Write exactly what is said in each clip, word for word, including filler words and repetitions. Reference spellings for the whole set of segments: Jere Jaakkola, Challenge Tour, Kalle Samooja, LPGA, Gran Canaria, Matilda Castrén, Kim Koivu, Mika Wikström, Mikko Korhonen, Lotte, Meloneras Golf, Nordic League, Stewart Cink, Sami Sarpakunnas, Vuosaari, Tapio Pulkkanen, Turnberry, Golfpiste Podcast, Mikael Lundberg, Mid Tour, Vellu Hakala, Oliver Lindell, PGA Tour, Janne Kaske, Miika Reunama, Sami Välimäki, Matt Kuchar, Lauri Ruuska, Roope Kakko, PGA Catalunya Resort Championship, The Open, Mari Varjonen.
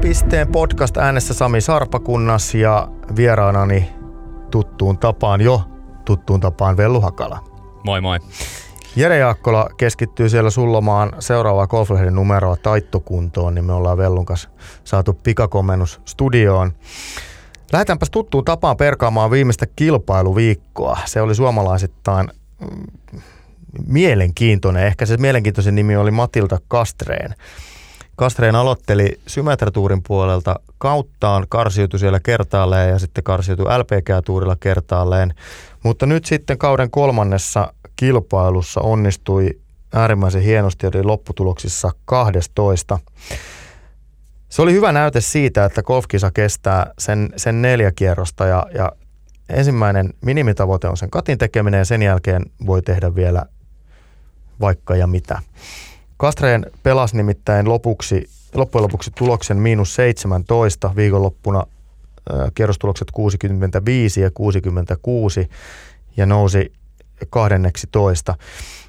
Golfpisteen podcast äänessä Sami Sarpakunnas ja vieraanani tuttuun tapaan jo tuttuun tapaan Vellu Hakala. Moi moi. Jere Jaakkola keskittyy siellä sullomaan seuraavaa golflehden numeroa taittokuntoon, niin me ollaan Vellun kanssa saatu pikakomennus studioon. Lähdetäänpäs tuttuun tapaan perkaamaan viimeistä kilpailuviikkoa. Se oli suomalaisittain mielenkiintoinen. Ehkä se mielenkiintoisin nimi oli Matilda Castrén. Castrén aloitteli Symetra-tuurin puolelta kauttaan, karsiutui siellä kertaalleen ja sitten karsiutui L P G A-tuurilla kertaalleen. Mutta nyt sitten kauden kolmannessa kilpailussa onnistui äärimmäisen hienosti, oli lopputuloksissa kahdestoista. Se oli hyvä näyte siitä, että golfkisa kestää sen, sen neljä kierrosta ja, ja ensimmäinen minimitavoite on sen katin tekeminen ja sen jälkeen voi tehdä vielä vaikka ja mitä. Castrén pelasi nimittäin lopuksi, loppujen lopuksi tuloksen miinus seitsemäntoista, viikonloppuna äh, kierrostulokset kuusikymmentäviisi ja kuusikymmentäkuusi ja nousi kahdenneksitoista.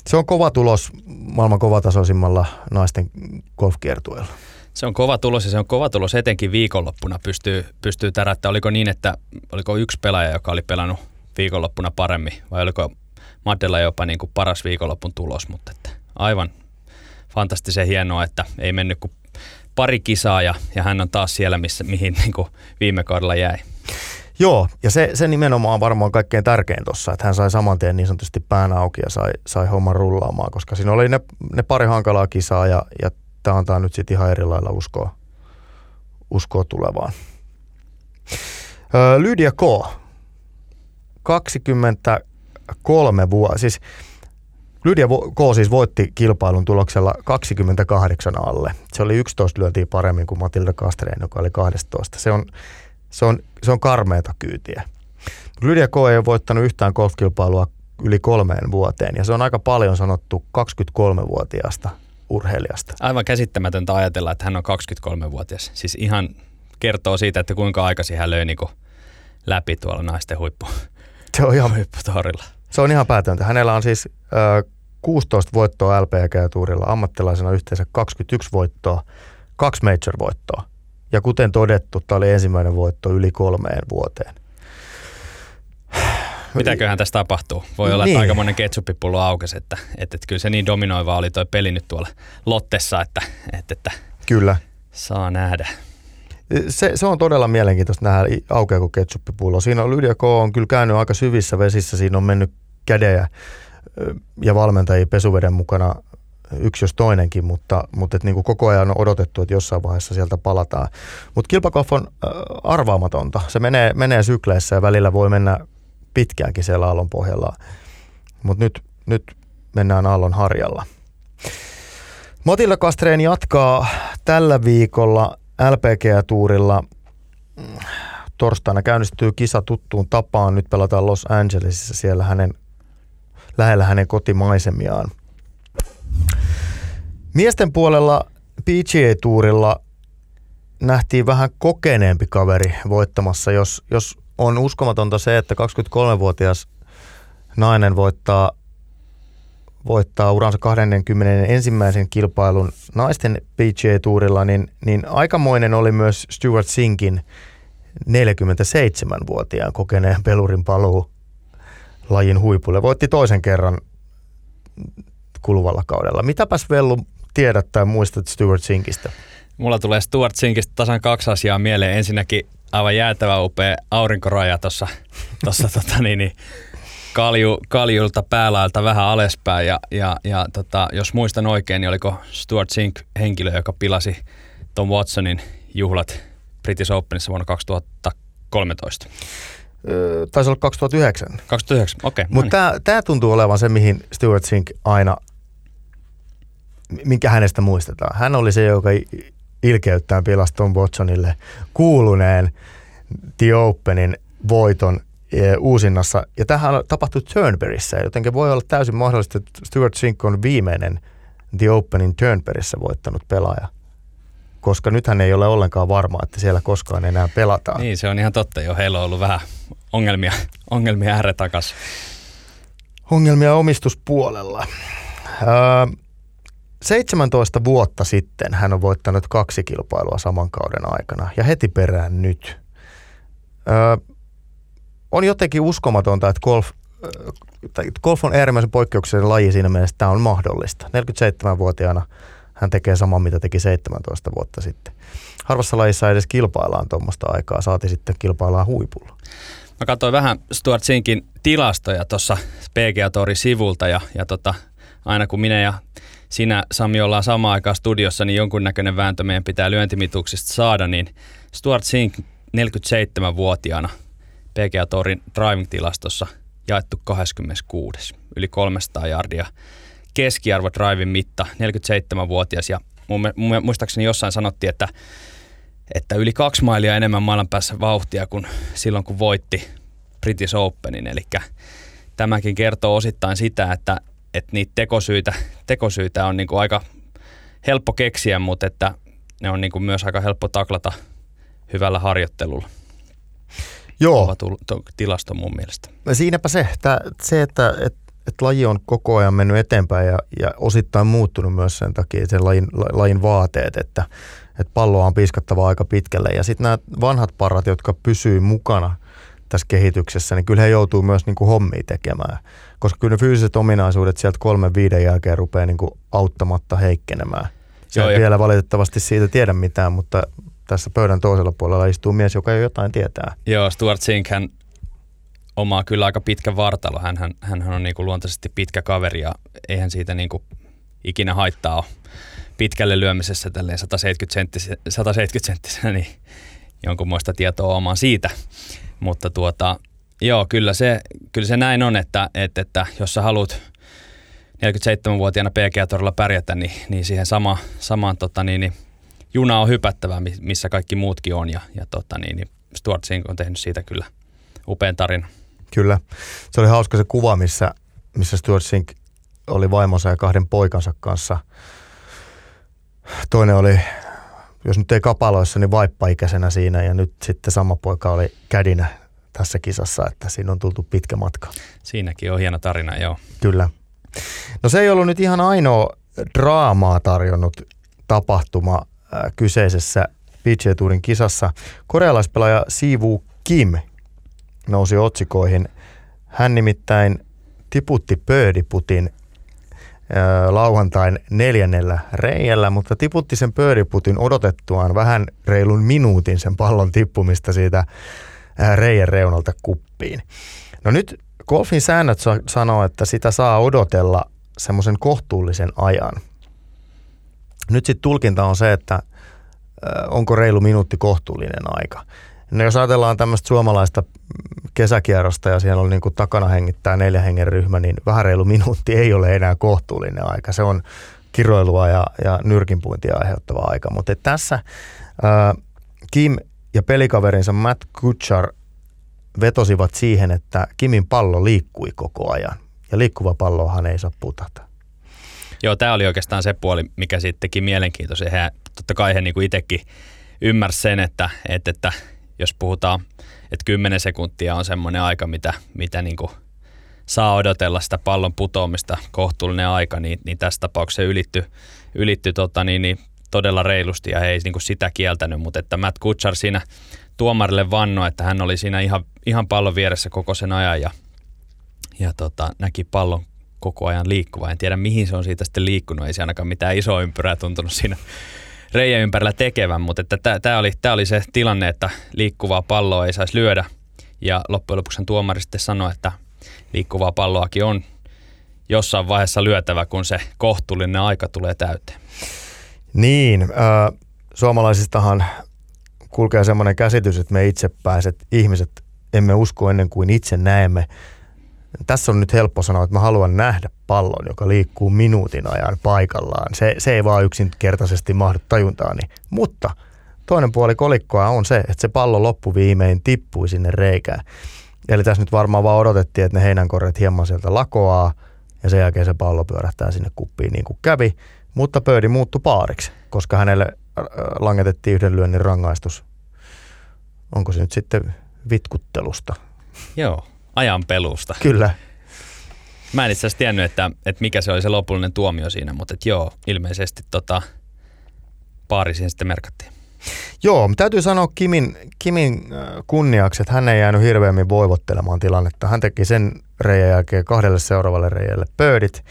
Se on kova tulos maailman kovatasoisimmalla naisten golfkiertueella. Se on kova tulos ja se on kova tulos etenkin viikonloppuna pystyy, pystyy tärättää. Oliko niin, että oliko yksi pelaaja, joka oli pelannut viikonloppuna paremmin vai oliko Madella jopa niin kuin paras viikonlopun tulos, mutta että aivan fantastisen hienoa, että ei mennyt kuin pari kisaa ja, ja hän on taas siellä, missä, mihin niin kuin viime kaudella jäi. Joo, ja se, se nimenomaan on varmaan kaikkein tärkein tuossa, että hän sai saman tien niin sanotusti pään auki ja sai, sai homman rullaamaan, koska siinä oli ne, ne pari hankalaa kisaa ja, ja tämä antaa nyt sitten ihan eri lailla uskoa, uskoa tulevaan. Öö, Lydia Ko, kaksikymmentäkolme vuotta, siis Lydia Ko siis voitti kilpailun tuloksella kaksikymmentäkahdeksan alle. Se oli yksitoista lyöntiä paremmin kuin Matilda Castrén, joka oli kaksitoista. Se on, se on, se on karmeata kyytiä. Lydia Ko ei ole voittanut yhtään golfkilpailua yli kolmeen vuoteen ja se on aika paljon sanottu kaksikymmentäkolmevuotiaasta urheilijasta. Aivan käsittämätöntä ajatella, että hän on kaksikymmentäkolmevuotias. Siis ihan kertoo siitä, että kuinka aikaisin hän löi niin kuin läpi tuolla naisten huippu. Se on ihan huipputorilla. Se on ihan päätöntä. Hänellä on siis äh, kuusitoista voittoa L P G A-tuurilla, ammattilaisena yhteensä kaksikymmentäyksi voittoa, kaksi major-voittoa. Ja kuten todettu, tämä oli ensimmäinen voitto yli kolmeen vuoteen. Mitäköhän tässä tapahtuu? Voi olla, niin. Että aikamoinen ketsuppipullo aukesi, että, että, että kyllä se niin dominoiva oli toi peli nyt tuolla Lottessa, että, että, että kyllä. Saa nähdä. Se, se on todella mielenkiintoista nähdä, aukeako ketsuppipullo. Siinä on Lydia Ko on kyllä käynyt aika syvissä vesissä, siinä on mennyt kädejä ja valmentajia pesuveden mukana yksi jos toinenkin, mutta, mutta et niin kuin koko ajan on odotettu, että jossain vaiheessa sieltä palataan. Mutta kilpagolf on arvaamatonta. Se menee, menee sykleissä ja välillä voi mennä pitkäänkin siellä aallon pohjalla, mutta nyt, nyt mennään aallon harjalla. Matilda Castrén jatkaa tällä viikolla L P G A-tuurilla. Torstaina käynnistyy kisa tuttuun tapaan. Nyt pelataan Los Angelesissa siellä hänen, lähellä hänen kotimaisemiaan. Miesten puolella P G A-tuurilla nähtiin vähän kokeneempi kaveri voittamassa, jos, jos on uskomatonta se, että kaksikymmentäkolmevuotias nainen voittaa, voittaa uransa kaksikymmentäensimmäisen kilpailun naisten P G A-tuurilla, niin, niin aikamoinen oli myös Stewart Cinkin neljäkymmentäseitsemänvuotiaan kokeneen pelurin paluu lajin huipulle. Voitti toisen kerran kuluvalla kaudella. Mitäpäs Vellu tiedät tai muistat Stewart Cinkistä? Mulla tulee Stewart Cinkistä tasan kaksi asiaa mieleen. Ensinnäkin aivan jäätävä upea aurinkoraja tuossa tota, niin, niin, kalju, kaljulta päälaelta vähän alespäin. Ja, ja, ja tota, jos muistan oikein, niin oliko Stewart Cink henkilö, joka pilasi Tom Watsonin juhlat British Openissa vuonna kaksituhattakolmetoista? Öö, taisi olla kaksituhattayhdeksän. kaksituhattayhdeksän, okei. Okay, mutta tämä tuntuu olevan se, mihin Stewart Cink aina, minkä hänestä muistetaan. Hän oli se, joka ilkeyttään pilasi Tom Watsonille kuuluneen The Openin voiton e, uusinnassa. Ja tämähän tapahtui Turnberryssä, jotenkin voi olla täysin mahdollista, että Stewart Cink on viimeinen The Openin Turnberryssä voittanut pelaaja. Koska nythän ei ole ollenkaan varma, että siellä koskaan enää pelataan. Niin, se on ihan totta jo. Heillä on ollut vähän ongelmia, ongelmia äärä takaisin. Ongelmia omistuspuolella. Öö, seitsemäntoista vuotta sitten hän on voittanut kaksi kilpailua saman kauden aikana ja heti perään nyt. Öö, on jotenkin uskomatonta, että golf, golf on äärimmäisen poikkeuksellinen laji siinä mielessä, että tämä on mahdollista. neljäkymmentäseitsemänvuotiaana hän tekee saman, mitä teki seitsemäntoista vuotta sitten. Harvassa lajissa edes kilpaillaan tuommoista aikaa, saati sitten kilpaillaan huipulla. Mä katsoin vähän Stewart Cinkin tilastoja tuossa P G A Tourin sivulta ja, ja tota, aina kun minä ja sinä, Sami, ollaan samaan aikaan studiossa, niin jonkunnäköinen vääntö meidän pitää lyöntimituksista saada, niin Stewart Cink neljäkymmentäseitsemänvuotiaana P G A Tourin driving-tilastossa jaettu kaksikymmentäkuudes, yli kolmesataa jardia. Keskiarvo drivin mitta, neljäkymmentäseitsemänvuotias, ja muistaakseni jossain sanottiin, että, että yli kaksi mailia enemmän maailman päässä vauhtia kuin silloin, kun voitti British Openin, eli tämäkin kertoo osittain sitä, että että niitä tekosyitä, tekosyitä on niinku aika helppo keksiä, mutta että ne on niinku myös aika helppo taklata hyvällä harjoittelulla. Joo. Tilasto mun mielestä. Siinäpä se, että, se, että et, et laji on koko ajan mennyt eteenpäin ja, ja osittain muuttunut myös sen takia sen lajin, lajin vaateet, että et palloa on piiskattava aika pitkälle. Ja sitten nämä vanhat parrat, jotka pysyy mukana tässä kehityksessä, niin kyllä he joutuu myös niin kuin hommia tekemään. Koska kyllä ne fyysiset ominaisuudet sieltä kolmen viiden jälkeen rupeaa niin kuin auttamatta heikkenemään. Se ei vielä valitettavasti siitä tiedä mitään, mutta tässä pöydän toisella puolella istuu mies, joka jo jotain tietää. Joo, Stewart Cink hän omaa kyllä aika pitkä vartalo. Hänhän, hänhän on niin kuin luontaisesti pitkä kaveri ja eihän siitä niin kuin ikinä haittaa ole pitkälle lyömisessä tälleen sataseitsemänkymmentä senttisenä, niin jonkunmoista tietoa omaa siitä. Mutta tuota, joo, kyllä se, kyllä se näin on, että, että, että jos sä haluat neljäkymmentäseitsemänvuotiaana P G A-torilla pärjätä, niin, niin siihen sama, samaan tota, niin, niin, juna on hypättävää, missä kaikki muutkin on. Ja, ja tota, niin, niin Stewart Cink on tehnyt siitä kyllä upean tarinan. Kyllä. Se oli hauska se kuva, missä, missä Stewart Cink oli vaimonsa ja kahden poikansa kanssa. Toinen oli, jos nyt ei kapaloissa, niin vaippaikäisenä siinä ja nyt sitten sama poika oli kädinä tässä kisassa, että siinä on tultu pitkä matka. Siinäkin on hieno tarina, joo. Kyllä. No se ei ollut nyt ihan ainoa draamaa tarjonnut tapahtuma äh, kyseisessä P G A Tourin kisassa. Korealaispelaaja Si Woo Kim nousi otsikoihin. Hän nimittäin tiputti birdiputin lauantain neljännellä reijällä, mutta tiputti sen birdiputin odotettuaan vähän reilun minuutin sen pallon tippumista siitä reijän reunalta kuppiin. No nyt golfin säännöt sanoo, että sitä saa odotella semmoisen kohtuullisen ajan. Nyt sitten tulkinta on se, että onko reilu minuutti kohtuullinen aika. No jos ajatellaan tämmöistä suomalaista kesäkierrosta ja siellä on niin kuin takana hengittää neljä hengen ryhmä, niin vähän reilu minuutti ei ole enää kohtuullinen aika. Se on kiroilua ja, ja nyrkinpuintia aiheuttava aika. Mutta tässä ää, Kim ja pelikaverinsa Matt Kuchar vetosivat siihen, että Kimin pallo liikkui koko ajan. Ja liikkuva pallohan ei saa putata. Joo, tämä oli oikeastaan se puoli, mikä sitten teki mielenkiintoisen. He, totta kai he niin kuin itsekin ymmärsivät sen, että... että, että jos puhutaan, että kymmenen sekuntia on semmoinen aika, mitä, mitä niin kuin saa odotella sitä pallon putoamista, kohtuullinen aika, niin, niin tässä tapauksessa ylittyi ylitty, tota, niin, niin todella reilusti ja he ei niin kuin sitä kieltänyt, mutta että Matt Kuchar siinä tuomarille vannoi, että hän oli siinä ihan, ihan pallon vieressä koko sen ajan ja, ja tota, näki pallon koko ajan liikkuva. En tiedä, mihin se on siitä sitten liikkunut, ei se ainakaan mitään isoa ympyrää tuntunut siinä reijän ympärillä tekevän, mutta tämä oli, oli se tilanne, että liikkuvaa palloa ei saisi lyödä ja loppujen lopuksi tuomari sitten sanoi, että liikkuvaa palloakin on jossain vaiheessa lyötävä, kun se kohtuullinen aika tulee täyteen. Niin, äh, suomalaisistahan kulkee semmoinen käsitys, että me itsepäiset ihmiset emme usko ennen kuin itse näemme. Tässä on nyt helppo sanoa, että mä haluan nähdä pallon, joka liikkuu minuutin ajan paikallaan. Se, se ei vaan yksinkertaisesti mahdu tajuntaani. Mutta toinen puoli kolikkoa on se, että se pallo loppuviimein tippui sinne reikään. Eli tässä nyt varmaan vaan odotettiin, että ne heinänkorret hieman sieltä lakoaa ja sen jälkeen se pallo pyörähtää sinne kuppiin niin kuin kävi. Mutta birdie muuttui paariksi, koska hänelle langetettiin yhden lyönnin rangaistus. Onko se nyt sitten vitkuttelusta? Joo. Ajan pelusta. Kyllä. Mä en itse asiassa tiennyt, että, että mikä se oli se lopullinen tuomio siinä, mutta et joo, ilmeisesti tota, paari siihen sitten merkattiin. Joo, täytyy sanoa Kimin, Kimin kunniaksi, että hän ei jäänyt hirveämmin voivottelemaan tilannetta. Hän teki sen reijän jälkeen kahdelle seuraavalle reijälle birdit,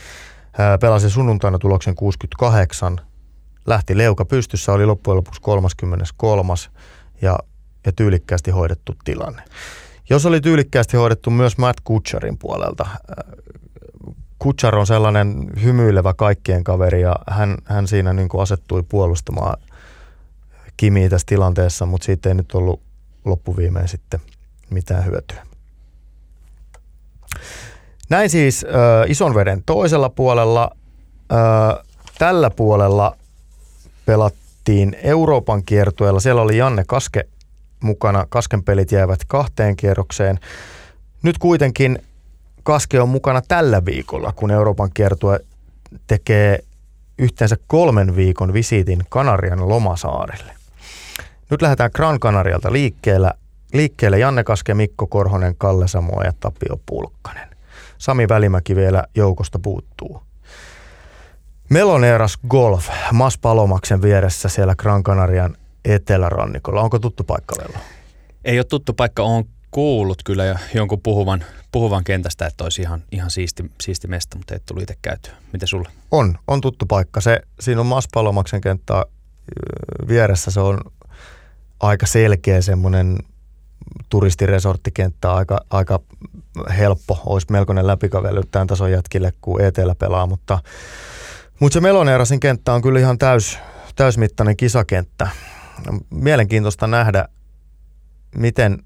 pelasi sunnuntaina tuloksen kuusikymmentäkahdeksan, lähti leuka pystyssä, oli loppujen lopuksi kolmaskymmeneskolmas ja, ja tyylikkäästi hoidettu tilanne. Jos oli tyylikkäästi hoidettu myös Matt Kucharin puolelta. Kuchar on sellainen hymyilevä kaikkien kaveri ja hän, hän siinä niin kuin asettui puolustamaan Kimi tässä tilanteessa, mutta siitä ei nyt ollut loppuviimein sitten mitään hyötyä. Näin siis äh, ison veden toisella puolella. Äh, tällä puolella pelattiin Euroopan kiertueella. Siellä oli Janne Kaske mukana. Kasken pelit jäävät kahteen kierrokseen. Nyt kuitenkin Kaske on mukana tällä viikolla, kun Euroopan kiertue tekee yhteensä kolmen viikon visiitin Kanarian lomasaarille. Nyt lähdetään Gran Canarialta liikkeelle. liikkeelle Janne Kaske, Mikko Korhonen, Kalle Samooja ja Tapio Pulkkanen. Sami Välimäki vielä joukosta puuttuu. Meloneras Golf Maspalomaksen vieressä siellä Gran Canarian etelärannikolla. Onko tuttu paikka, Vellu? Ei ole tuttu paikka. Olen kuullut kyllä jonkun puhuvan, puhuvan kentästä, että olisi ihan, ihan siisti, siisti mesta, mutta ei tullut itse käytyä. Miten sulle? On, on tuttu paikka. Se, siinä on Maspalomaksen kenttä vieressä. Se on aika selkeä semmoinen turistiresorttikenttä, aika, aika helppo. Olisi melkoinen läpikävely tämän tason jätkille, kun etelä pelaa, mutta, mutta se Melonerasin kenttä on kyllä ihan täys, täysmittainen kisakenttä. Mielenkiintoista nähdä, miten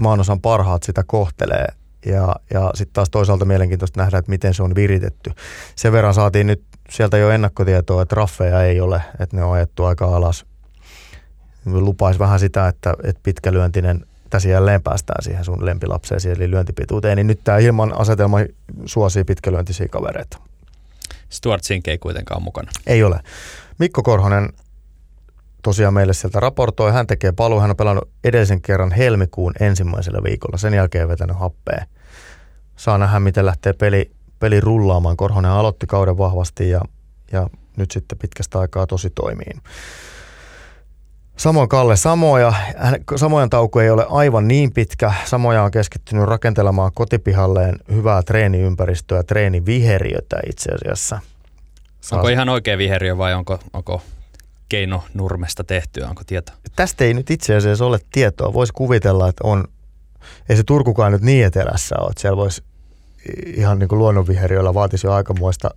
maanosan parhaat sitä kohtelee ja, ja sitten taas toisaalta mielenkiintoista nähdä, että miten se on viritetty. Sen verran saatiin nyt sieltä jo ennakkotietoa, että raffeja ei ole, että ne on ajettu aika alas. Lupaisi vähän sitä, että, että pitkälyöntinen, tässä jälleen päästään siihen sun lempilapseesi, eli lyöntipituuteen, niin nyt tämä ilman asetelma suosii pitkälyöntisiä kavereita. Stewart Cink ei kuitenkaan mukana. Ei ole. Mikko Korhonen tosiaan meille sieltä raportoi. Hän tekee paluu. Hän on pelannut edellisen kerran helmikuun ensimmäisellä viikolla. Sen jälkeen vetänyt happea. Saa nähdä, miten lähtee peli, peli rullaamaan. Korhonen aloitti kauden vahvasti ja, ja nyt sitten pitkästä aikaa tosi toimiin. Samoin Kalle Samooja. Samoojan tauko ei ole aivan niin pitkä. Samooja on keskittynyt rakentelemaan kotipihalleen hyvää treeniympäristöä, treeniviheriötä itse asiassa. Saa onko ihan oikea viheriö vai onko, onko keinonurmesta tehtyä, onko tietoa? Tästä ei nyt itse asiassa ole tietoa. Voisi kuvitella, että on, ei se Turkukaan nyt niin etelässä ole. Että siellä voisi ihan niin kuin luonnonviheriöllä vaatisi jo aikamoista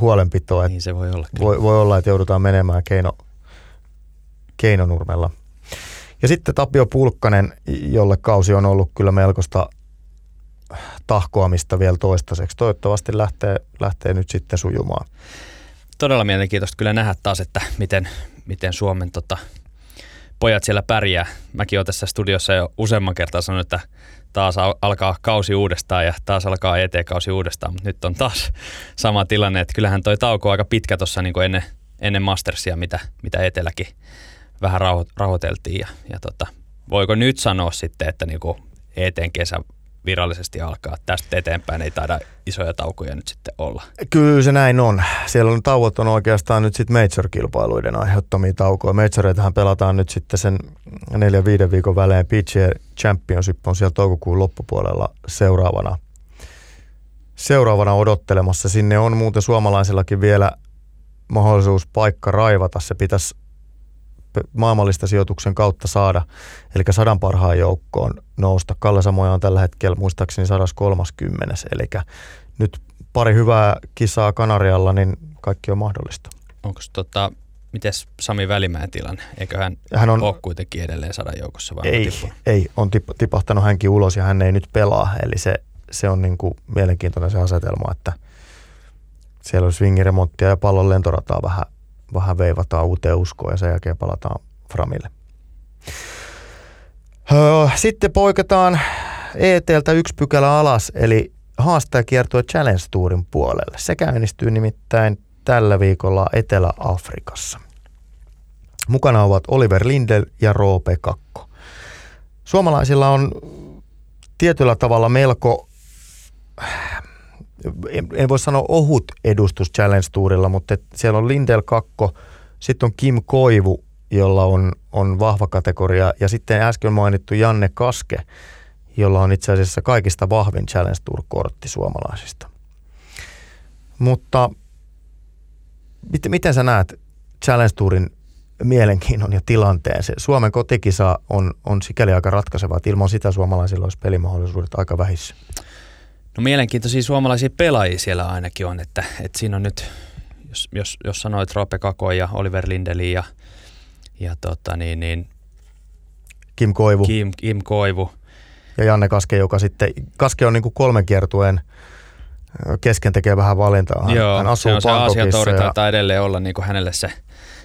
huolenpitoa. Niin se voi olla. Voi, voi olla, että joudutaan menemään keino Keinonurmella. Ja sitten Tapio Pulkkanen, jolle kausi on ollut kyllä melkoista tahkoamista vielä toistaiseksi. Toivottavasti lähtee, lähtee nyt sitten sujumaan. Todella mielenkiintoista kyllä nähdä taas, että miten, miten Suomen tota, pojat siellä pärjää. Mäkin olen tässä studiossa jo useamman kertaa sanonut, että taas alkaa kausi uudestaan ja taas alkaa E T-kausi uudestaan. Mutta nyt on taas sama tilanne, että kyllähän toi tauko on aika pitkä tuossa niin kuin ennen, ennen mastersia, mitä, mitä eteläkin vähän rauho, rauhoiteltiin ja, ja tota, voiko nyt sanoa sitten, että niinku eteen kesä virallisesti alkaa. Tästä eteenpäin ei taida isoja taukoja nyt sitten olla. Kyllä se näin on. Siellä on tauot on oikeastaan nyt sitten major-kilpailuiden aiheuttamia taukoja. Majoreitähän pelataan nyt sitten sen neljän viiden viikon välein. P G A Championship on siellä toukokuun loppupuolella seuraavana, seuraavana odottelemassa. Sinne on muuten suomalaisillakin vielä mahdollisuus paikka raivata. Se pitäisi maailmallista sijoituksen kautta saada, eli sadan parhaan joukkoon nousta. Kalle Samooja on tällä hetkellä muistaakseni sata kolmekymmentä, eli nyt pari hyvää kisaa Kanarialla, niin kaikki on mahdollista. Onko tota, mites Sami Välimäen tilanne? Eiköhän hän on, ole kuitenkin edelleen sadan joukossa? Vai ei, on ei, on tipahtanut hänkin ulos ja hän ei nyt pelaa, eli se, se on niin kuin mielenkiintoinen se asetelma, että siellä on swingiremonttia ja pallon lentorataa vähän Vähän veivataan uuteen uskoon ja sen jälkeen palataan framille. Sitten poikataan E T:ltä yksi pykälä alas, eli haastajakiertue Challenge Tourin puolelle. Se käynnistyy nimittäin tällä viikolla Etelä-Afrikassa. Mukana ovat Oliver Lindell ja Roope Kakko. Suomalaisilla on tietyllä tavalla melko, en, en voi sanoa ohut edustus Challenge Tourilla, mutta siellä on Lindell kakko, sitten on Kim Koivu, jolla on, on vahva kategoria, ja sitten äsken mainittu Janne Kaske, jolla on itse asiassa kaikista vahvin Challenge Tour-kortti suomalaisista. Mutta mit, miten sä näet Challenge Tourin mielenkiinnon ja tilanteen? Se Suomen kotikisa on, on sikäli aika ratkaiseva, että ilman sitä suomalaisilla olisi pelimahdollisuudet aika vähissä. No mielenkiintoisia suomalaisia pelaajia siellä ainakin on, että, että siinä on nyt, jos, jos, jos sanoit Roope Kakko ja Oliver Lindeli ja, ja tota niin, niin Kim Koivu. Kim, Kim Koivu. Ja Janne Kaske, joka sitten, Kaske on niin kuin kolmen kiertueen kesken tekee vähän valintaa. Hän, Joo, hän asuu se Aasiatouri, taitaa edelleen olla niin kuin hänelle se,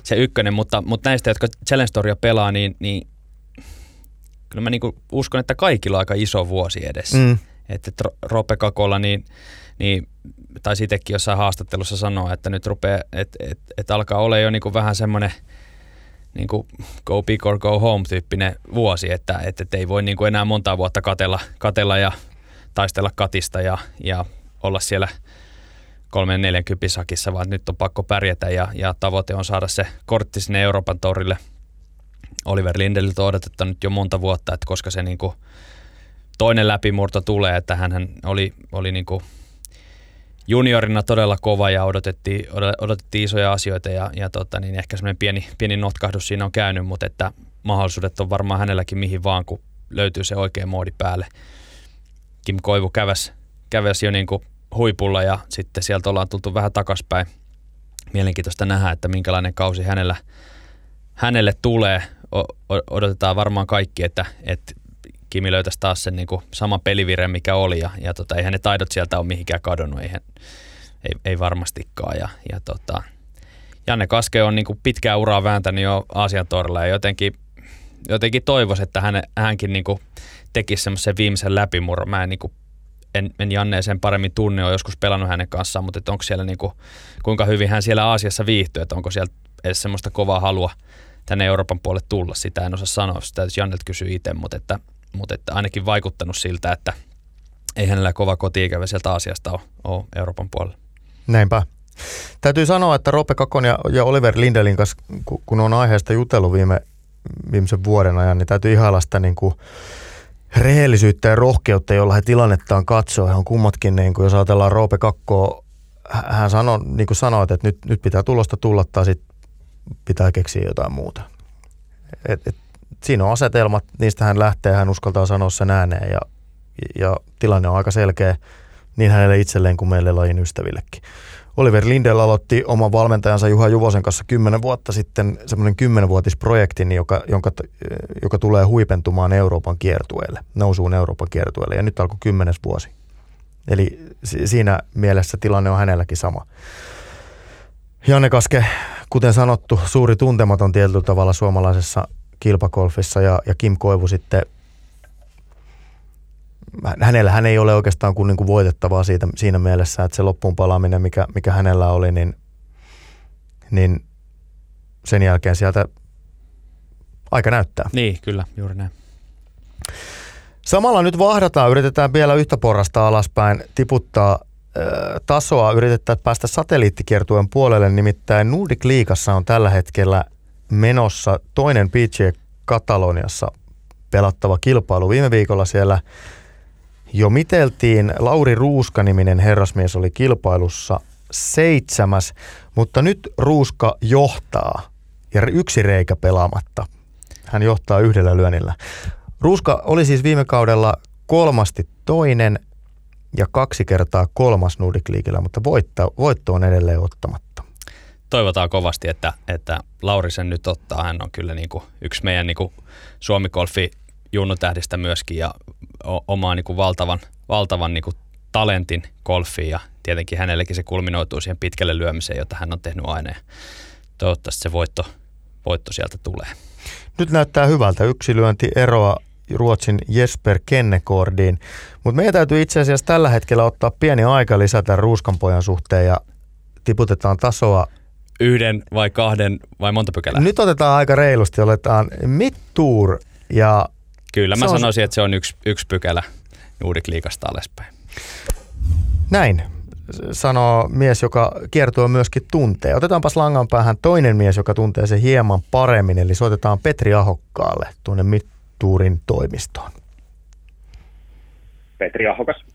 se ykkönen, mutta, mutta näistä, jotka Challenge Touria pelaa, niin, niin kyllä mä niin kuin uskon, että kaikilla on aika iso vuosi edessä. Mm. Että Roope Kakolla, niin, niin taisi itsekin jossain haastattelussa sanoa, että nyt rupeaa, että et, et alkaa olla jo niin kuin vähän semmoinen niin kuin go big or go home -tyyppinen vuosi, että et, et ei voi niin kuin enää monta vuotta katella, katella ja taistella katista ja, ja olla siellä kolmen neljän kypisakissa, vaan nyt on pakko pärjätä ja, ja tavoite on saada se kortti sinne Euroopan torille. Oliver Lindeliltä on odotettu nyt jo monta vuotta, että koska se niin kuin toinen läpimurto tulee, että hänhän oli, oli niin kuin juniorina todella kova ja odotettiin, odotettiin isoja asioita ja, ja tota, niin ehkä semmoinen pieni, pieni notkahdus siinä on käynyt, mutta että mahdollisuudet on varmaan hänelläkin mihin vaan, kun löytyy se oikea moodi päälle. Kim Koivu käväs, käväs jo niin kuin huipulla ja sitten sieltä ollaan tultu vähän takaspäin. Mielenkiintoista nähdä, että minkälainen kausi hänellä, hänelle tulee. O- odotetaan varmaan kaikki, että, että Kimi löytäisi taas sen niin kuin sama pelivire, mikä oli, ja, ja tota, eihän ne taidot sieltä ole mihinkään kadonnut, eihän, ei, ei varmastikaan. Ja, ja tota, Janne Kaske on niin kuin pitkää uraa vääntänyt jo Aasian torilla, ja jotenkin, jotenkin toivoisi, että hän, hänkin niin kuin tekisi semmoisen viimeisen läpimurron. Mä en, niin kuin, en, en Janne sen paremmin tunne, olen joskus pelannut hänen kanssaan, mutta onko siellä niin kuin, kuinka hyvin hän siellä Aasiassa viihtyy, että onko siellä edes semmoista kovaa halua tänne Euroopan puolelle tulla, sitä en osaa sanoa, sitä Janneltä kysyy itse, mutta että mutta että ainakin vaikuttanut siltä, että ei hänellä kova koti-ikävä sieltä Aasiasta ole, ole Euroopan puolella. Näinpä. Täytyy sanoa, että Roope Kakon ja, ja Oliver Lindelin kanssa, kun on aiheesta jutellut viime, viimeisen vuoden ajan, niin täytyy ihailla sitä niin kuin rehellisyyttä ja rohkeutta, jolla he tilannettaan katsoo. He on kummatkin, niin kuin, jos ajatellaan Roope Kakkoa, hän sanoi, niin kuin sanoit, että nyt, nyt pitää tulosta tulla tai sitten pitää keksiä jotain muuta. Et, et, Siinä on asetelmat, niistä hän lähtee, hän uskaltaa sanoa sen ääneen ja, ja tilanne on aika selkeä niin hänelle itselleen kuin meille lajin ystävillekin. Oliver Lindell aloitti oman valmentajansa Juha Juvosen kanssa kymmenen vuotta sitten semmoinen kymmenvuotisprojektin, joka, jonka, joka tulee huipentumaan Euroopan kiertueelle, nousuun Euroopan kiertueelle ja nyt alkoi kymmenes vuosi. Eli siinä mielessä tilanne on hänelläkin sama. Janne Kaske, kuten sanottu, suuri tuntematon tietyllä tavalla suomalaisessa kilpakolfissa ja, ja Kim Koivu sitten, hänellä hän ei ole oikeastaan kuin, niin kuin voitettavaa siitä, siinä mielessä, että se loppuun palaaminen, mikä, mikä hänellä oli, niin, niin sen jälkeen sieltä aika näyttää. Niin, kyllä, juuri näin. Samalla nyt vahdataan, yritetään vielä yhtä porrasta alaspäin tiputtaa äh, tasoa, yritetään päästä satelliittikiertueen puolelle, nimittäin Nordic Leaguessa on tällä hetkellä menossa toinen P G A Kataloniassa pelattava kilpailu. Viime viikolla siellä jo miteltiin. Lauri Ruuska-niminen herrasmies oli kilpailussa seitsemäs, mutta nyt Ruuska johtaa ja yksi reikä pelaamatta. Hän johtaa yhdellä lyönnillä. Ruuska oli siis viime kaudella kolmasti toinen ja kaksi kertaa kolmas Nordic Leaguella, mutta voitto, voitto on edelleen ottamatta. Toivotaan kovasti, että, että Lauri sen nyt ottaa. Hän on kyllä niin kuin yksi meidän niin kuin Suomi-golfi junnutähdistä myöskin ja omaa niin kuin valtavan, valtavan niin kuin talentin golfiin. Ja tietenkin hänellekin se kulminoituu siihen pitkälle lyömiseen, jota hän on tehnyt aina. Ja toivottavasti se voitto, voitto sieltä tulee. Nyt näyttää hyvältä yksilöintieroa Ruotsin Jesper Kennekordiin. Mutta meidän täytyy itse asiassa tällä hetkellä ottaa pieni aika lisätä Ruuskanpojan suhteen ja tiputetaan tasoa yhden vai kahden vai monta pykälää? Nyt otetaan aika reilusti, oletaan Mid Tour ja kyllä mä sanoisin, se... että se on yksi, yksi pykälä Nordic Leaguesta alaspäin. Näin. sanoo mies, joka kiertoo myöskin tuntee. Otetaanpas langan päähän toinen mies, joka tuntee sen hieman paremmin, eli soitetaan Petri Ahokkaalle tuonne Mid Tourin toimistoon. Petri Ahokas.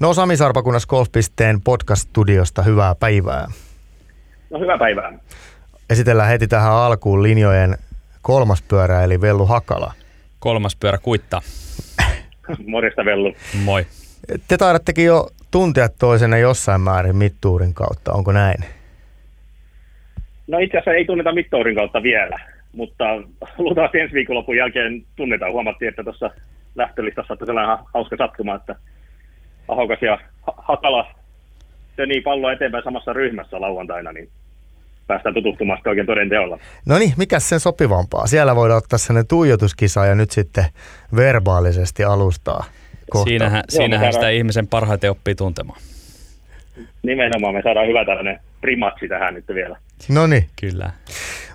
No, Sami Sarpakunnas Golfpisteen podcast-studiosta, hyvää päivää. No, hyvää päivää. Esitellään heti tähän alkuun linjojen kolmas pyörä, eli Vellu Hakala. Kolmas pyörä kuittaa. Morjesta, Vellu. Moi. Te taidattekin jo tuntia toisena jossain määrin Mid Tourin kautta, onko näin? No, itse asiassa ei tunneta Mid Tourin kautta vielä, mutta luultavasti ensi viikonlopun jälkeen tunnetaan. Huomattiin, että tuossa lähtölistassa on sellainen hauska sattuma, että Ahokas ja Hakala töni palloa eteenpäin samassa ryhmässä lauantaina, niin päästään tutustumaan oikein toden teolla. No niin, mikäs sen sopivampaa? Siellä voidaan ottaa sellainen tuijotuskisa ja nyt sitten verbaalisesti alustaa kohta. Siinähän, siinähän Joo, sitä saadaan... ihmisen parhaiten oppii tuntemaan. Nimenomaan, me saadaan hyvä tällainen primatsi tähän nyt vielä. No niin. Kyllä.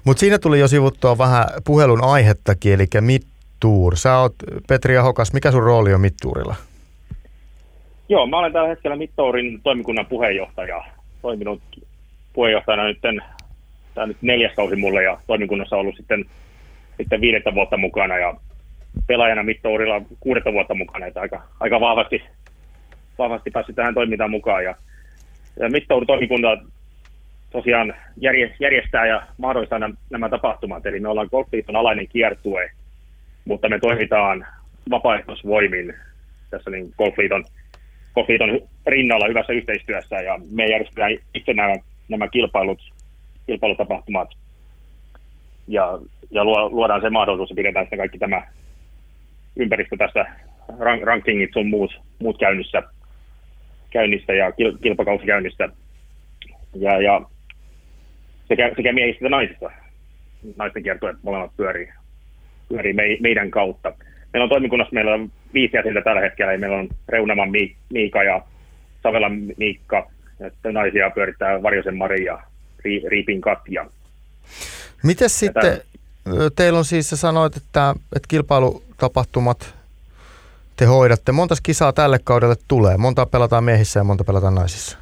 Mutta siinä tuli jo sivuttua vähän puhelun aihettakin, eli Mid Tour. Sä oot Petri Ahokas, mikä sun rooli on Mid Tourilla? Joo, mä olen tällä hetkellä Mid Tourin toimikunnan puheenjohtaja. Toiminut puheenjohtajana nyt, tämä nyt neljäs kausi mulle, ja toimikunnassa ollut sitten, sitten viidettä vuotta mukana ja pelaajana Mid Tourilla kuudetta vuotta mukana. Että aika, aika vahvasti, vahvasti päässyt tähän toimintaan mukaan. Ja, ja Mid Tour toimikunta tosiaan järjestää ja mahdollistaa nämä, nämä tapahtumat. Eli me ollaan Golfliiton alainen kiertue, mutta me toimitaan vapaaehtoisvoimin tässä niin Golfliiton Golfliiton rinnalla hyvässä yhteistyössä, ja me järjestetään itse nämä, nämä kilpailut, kilpailutapahtumat ja, ja luodaan se mahdollisuus, ja pidetään sitten kaikki tämä ympäristö tässä, rank, rankingit sun muut, muut käynnissä, käynnissä ja kil, kilpakausi käynnissä ja, ja sekä, sekä miehistä ja naisista. Naisten kiertueet molemmat pyörii, pyörii me, meidän kautta. Meillä on toimikunnassa, meillä on viisi jäsentä tällä hetkellä, ja meillä on Reunaman Miika ja Savelan Miikka, ja naisia pyörittää Varjosen Mari ja Riipin Katja. Miten sitten, teillä on siis, sä sanoit, että, että kilpailutapahtumat te hoidatte. Montas kisaa tälle kaudelle tulee? Monta pelataan miehissä ja monta pelataan naisissa?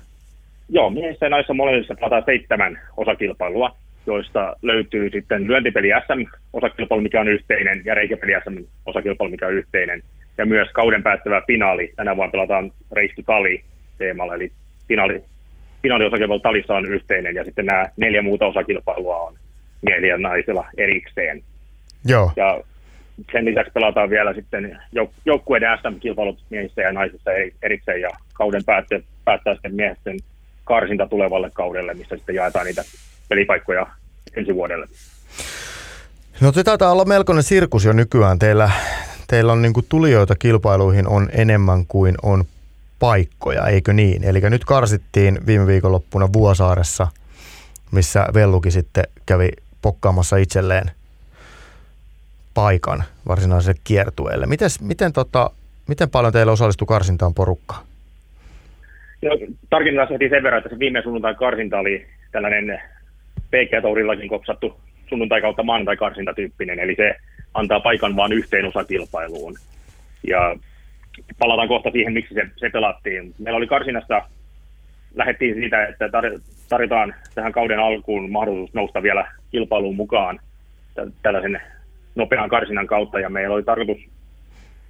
Joo, miehissä ja naisissa molemmissa pelataan seitsemän osakilpailua, joista löytyy sitten lyöntipeli S M-osakilpailu, mikä on yhteinen, ja reikäpeli S M-osakilpailu, mikä on yhteinen. Ja myös kauden päättävä finaali. Tänään vaan pelataan Reisty Tali -teemalla, eli finaali, finaaliosakilpailu Talissa on yhteinen, ja sitten nämä neljä muuta osakilpailua on miehillä ja naisilla erikseen. Joo. Ja sen lisäksi pelataan vielä sitten jouk- joukkueiden S M-kilpailut miehissä ja naisissa erikseen, ja kauden päätte- päättää sitten miesten karsinta tulevalle kaudelle, missä sitten jaetaan niitä pelipaikkoja ensi vuodelle. No, se taitaa olla melkoinen sirkus jo nykyään. Teillä, teillä on niin kuin tulijoita kilpailuihin on enemmän kuin on paikkoja, eikö niin? Eli nyt karsittiin viime viikonloppuna Vuosaaressa, missä Vellukin sitten kävi pokkaamassa itselleen paikan varsinaiselle kiertueelle. Mites, miten, tota, miten paljon teillä osallistui karsintaan porukkaa? No, tarkennetaan heti sen verran, että se viime sunnuntain karsinta oli tällainen P G A Tourillakin kopsattu sunnuntai kautta maanantai karsinta tyyppinen, eli se antaa paikan vaan yhteen osakilpailuun. Ja palataan kohta siihen, miksi se, se pelattiin. Meillä oli karsinnassa, lähdettiin siitä, että tar- tarjotaan tähän kauden alkuun mahdollisuus nousta vielä kilpailuun mukaan t- tällaisen nopean karsinnan kautta, ja meillä oli tarkoitus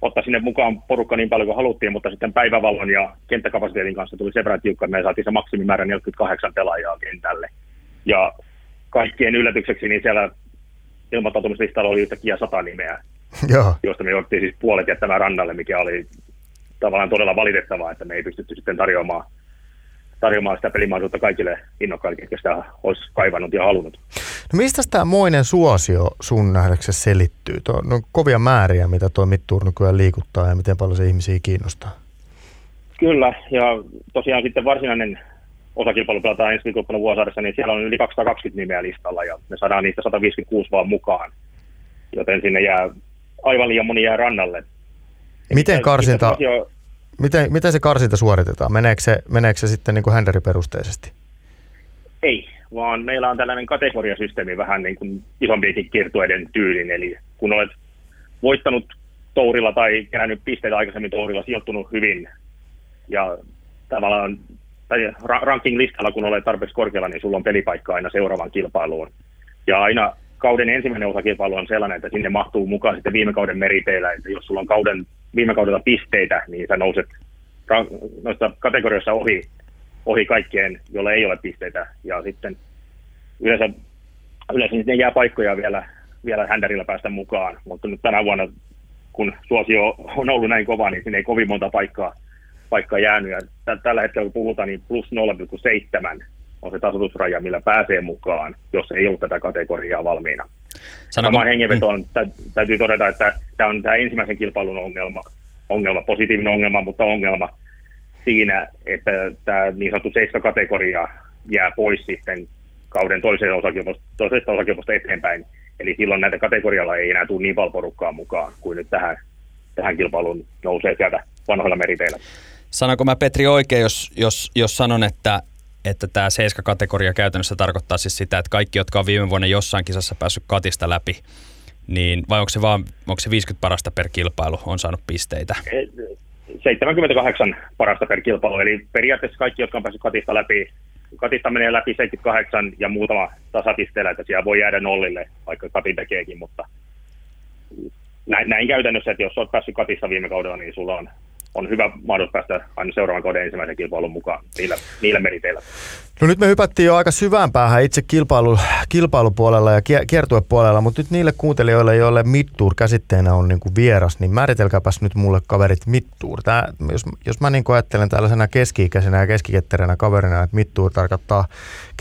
ottaa sinne mukaan porukka niin paljon kuin haluttiin, mutta sitten päivävalon ja kenttäkapasiteetin kanssa tuli sen verran tiukka, että me saatiin se maksimimäärä neljäkymmentäkahdeksan pelaajaa kentälle. Ja kaikkien yllätykseksi niin siellä ilmoittautumislistalla oli yhtäkkiä sata nimeä, Joo. josta me jouduttiin siis puolet jättämään rannalle, mikä oli tavallaan todella valitettavaa, että me ei pystytty sitten tarjoamaan, tarjoamaan sitä pelimahdollisuutta kaikille innokkaille, ketkä sitä olisi kaivannut ja halunnut. No, mistä tämä moinen suosio sun nähdäksesi selittyy? Tuo, no, kovia määriä, mitä tuo Mid Tour nykyään liikuttaa ja miten paljon se ihmisiä kiinnostaa. Kyllä, ja tosiaan sitten varsinainen osakilpailu pelataan ensi viikonloppuna Vuosaaressa, niin siellä on yli kaksisataakaksikymmentä nimeä listalla, ja me saadaan niistä sataviisikymmentäkuusi vaan mukaan, joten sinne jää aivan liian moni jää rannalle. Miten, sitä, karsinta, sitä sosio... miten, miten se karsinta suoritetaan? Meneekö se, meneekö se sitten niin kuin händeriperusteisesti? Ei, vaan meillä on tällainen kategoriasysteemi vähän niin kuin isompiinkin kiertueiden tyylin, eli kun olet voittanut tourilla tai kerännyt pisteitä aikaisemmin tourilla, sijoittunut hyvin, ja tavallaan tai ranking-listalla, kun olet tarpeeksi korkealla, niin sulla on pelipaikka aina seuraavan kilpailuun. Ja aina kauden ensimmäinen osakilpailu on sellainen, että sinne mahtuu mukaan sitten viime kauden meriteillä, että jos sulla on kauden, viime kaudella pisteitä, niin sä nouset noista kategorioissa ohi, ohi kaikkien, joilla ei ole pisteitä. Ja sitten yleensä, yleensä sitten jää paikkoja vielä, vielä händärillä päästä mukaan, mutta nyt tänä vuonna, kun suosio on ollut näin kova, niin siinä ei kovin monta paikkaa, paikkaa jäänyt. Ja t- tällä hetkellä kun puhutaan, niin plus nolla pilkku seitsemän on se tasoitusraja, millä pääsee mukaan, jos ei ollut tätä kategoriaa valmiina. Samaan hengenvetoon mm. tä- täytyy todeta, että tämä on tämä ensimmäisen kilpailun ongelma, ongelma, positiivinen ongelma, mutta ongelma siinä, että tämä niin sanottu seiska-kategoria jää pois sitten kauden toisesta osakilposta, osakilposta eteenpäin. Eli silloin näitä kategorialla ei enää tule niin paljon porukkaa mukaan kuin nyt tähän, tähän kilpailuun nousee sieltä vanhoilla meriteillä. Sanonko mä Petri oikein, jos, jos, jos sanon, että että tämä seiska-kategoria käytännössä tarkoittaa siis sitä, että kaikki, jotka on viime vuonna jossain kisassa päässyt katista läpi, niin vai onko se vaan onko se viisikymmentä parasta per kilpailu on saanut pisteitä? seitsemänkymmentäkahdeksan parasta per kilpailu, eli periaatteessa kaikki, jotka on päässyt katista läpi, katista menee läpi seitsemänkymmentäkahdeksan ja muutama tasapisteellä, että siellä voi jäädä nollille, vaikka katin tekeekin, mutta näin, näin käytännössä, että jos olet päässyt katista viime kaudella, niin sulla on on hyvä mahdollisuus päästä aina seuraavan kauden ensimmäisen kilpailun mukaan niillä, niillä meriteillä. No nyt me hypättiin jo aika syvään päähän itse kilpailu, kilpailupuolella ja kiertuepuolella, mutta nyt niille kuuntelijoille, joille Mid Tour käsitteenä on niin kuin vieras, niin määritelkääpäs nyt mulle kaverit Mid Tour. Tää, jos, jos mä niin kuin ajattelen tällaisena keski-ikäisenä ja keskiketteränä kaverina, että Mid Tour tarkoittaa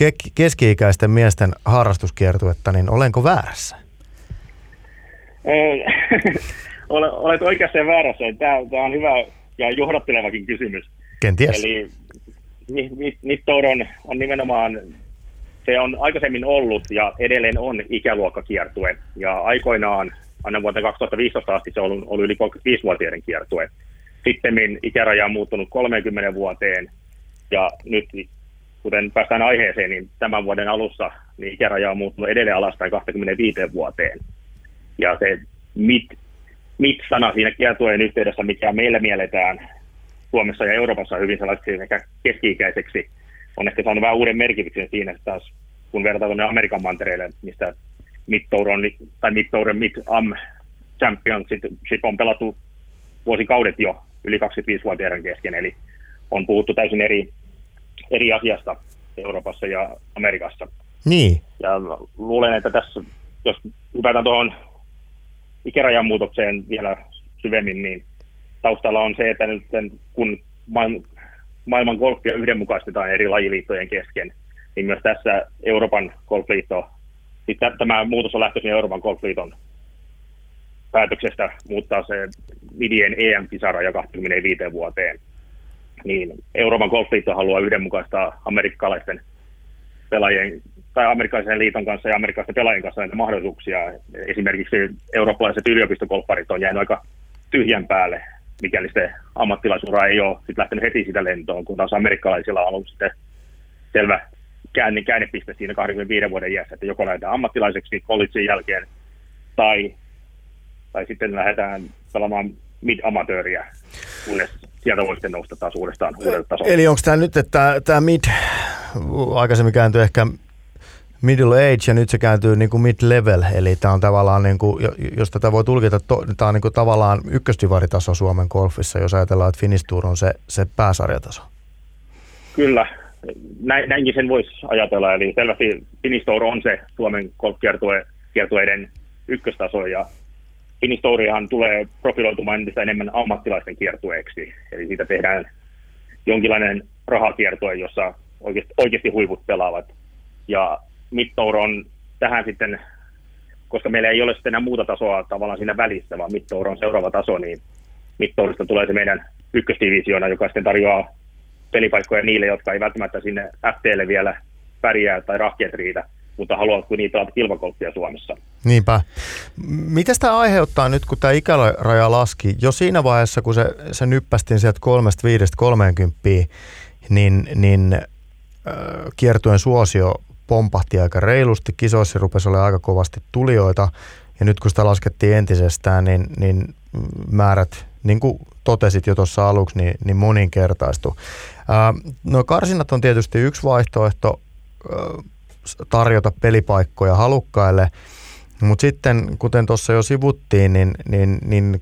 ke- keski-ikäisten miesten harrastuskiertuetta, niin olenko väärässä? Ei, olet oikeassa ja väärässä. Tämä on hyvä ja johdattelevakin kysymys. Kenties. Eli Mid Tour on, on nimenomaan, se on aikaisemmin ollut ja edelleen on ikäluokkakiertue. Ja aikoinaan, aina vuotta kaksituhattaviisitoista asti, se on ollut, ollut yli kolmekymmentäviisivuotiaiden kiertue. Sittemmin ikäraja on muuttunut kolmeenkymmeneen vuoteen. Ja nyt, kuten päästään aiheeseen, niin tämän vuoden alussa niin ikäraja on muuttunut edelleen alaspäin kaksikymmentäviisi vuoteen. Ja se mit Mit-sana siinä kiertueen yhteydessä, mikä meillä mielletään Suomessa ja Euroopassa hyvin sellaiseksi ehkä keski-ikäiseksi, on ehkä saanut vähän uuden merkityksen siinä, että taas kun verrataan tuonne Amerikan mantereille, mistä Mid-touron, tai Mid-touron Mid-Am Championship on pelattu vuosikaudet jo yli kaksikymmentäviisivuotiaiden kesken, eli on puhuttu täysin eri, eri asiasta Euroopassa ja Amerikassa. Niin. Ja luulen, että tässä, jos hypätään tuohon ikärajan muutokseen vielä syvemmin, niin taustalla on se, että nyt kun maailman golfia yhdenmukaistetaan eri lajiliittojen kesken, niin myös tässä Euroopan golfliitto, niin tämä muutos on lähtöisin Euroopan golfliiton päätöksestä muuttaa se midien E M-kisaraja kaksikymmentäviisi vuoteen. Niin Euroopan golfliitto haluaa yhdenmukaistaa amerikkalaisten pelaajien tai amerikkalaisen liiton kanssa ja amerikkalaisten pelaajien kanssa näitä mahdollisuuksia. Esimerkiksi eurooppalaiset yliopistogolfparit on jäänyt aika tyhjän päälle, mikäli se ammattilaisuura ei ole sit lähtenyt heti sitä lentoon, kun taas amerikkalaisilla on ollut sitten selvä käänne, käännepiste siinä kaksikymmentäviiden vuoden iässä, että joko lähdetään ammattilaiseksi collegein jälkeen tai, tai sitten lähdetään pelaamaan mid-amatööriä, kunnes sieltä voi sitten nousta taas uudestaan uudelle tasolle. Eli onko tämä nyt, että tämä mid aikaisemmin kääntyi ehkä middle age ja nyt se kääntyy niin kuin mid-level, eli tämä on tavallaan, niin kuin, jos tätä voi tulkita, to, tämä on niin kuin tavallaan ykköstivaritaso Suomen golfissa, jos ajatellaan, että Finistour on se, se pääsarjataso. Kyllä, Näin, näinkin sen voisi ajatella, eli selvästi Finistour on se Suomen golf-kiertueiden ykköstaso, ja Finistourihan tulee profiloitumaan entistä enemmän ammattilaisten kiertueeksi, eli siitä tehdään jonkinlainen rahakiertue, jossa oikeasti, oikeasti huivut pelaavat, ja Mid Tour on tähän sitten, koska meillä ei ole sitten enää muuta tasoa tavallaan siinä välissä, vaan Mid Tour on seuraava taso, niin Mid Tourista tulee se meidän ykkösdivisioona, joka sitten tarjoaa pelipaikkoja niille, jotka ei välttämättä sinne F T:lle vielä pärjää tai rahkeet riitä, mutta haluatko niitä pelata kilpakolppia Suomessa. Niinpä. Mitäs tämä aiheuttaa nyt, kun tämä ikäraja laski? Jo siinä vaiheessa, kun se, se nyppästiin sieltä kolmesta viidestä kolmeenkymppiin, niin, niin äh, kiertuen suosio pompahti aika reilusti, kisoissa rupesi olemaan aika kovasti tulijoita, ja nyt kun sitä laskettiin entisestään, niin, niin määrät, niin kuin totesit jo tuossa aluksi, niin, niin moninkertaistui. Ää, no karsinnat on tietysti yksi vaihtoehto ää, tarjota pelipaikkoja halukkaille, mutta sitten kuten tuossa jo sivuttiin, niin, niin, niin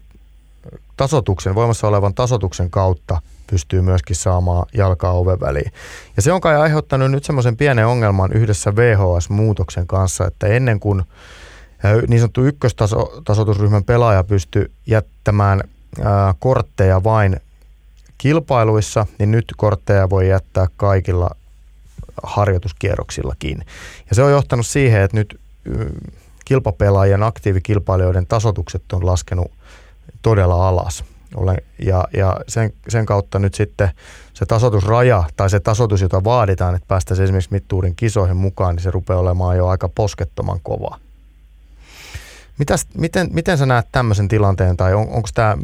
tasotuksen, voimassa olevan tasotuksen kautta pystyy myöskin saamaan jalkaa oven väliin. Ja se on kai aiheuttanut nyt semmoisen pienen ongelman yhdessä W H S-muutoksen kanssa, että ennen kuin niin sanottu ykköstasoitusryhmän pelaaja pystyy jättämään ää, kortteja vain kilpailuissa, niin nyt kortteja voi jättää kaikilla harjoituskierroksillakin. Ja se on johtanut siihen, että nyt kilpapelaajien, aktiivikilpailijoiden tasotukset on laskenut todella alas. Ja, ja sen, sen kautta nyt sitten se tasoitusraja tai se tasoitus, jota vaaditaan, että päästäisiin esimerkiksi Mid Tourin kisoihin mukaan, niin se rupeaa olemaan jo aika poskettoman kova. Mitäs, miten, miten sä näet tämmöisen tilanteen, tai on, onko tämä,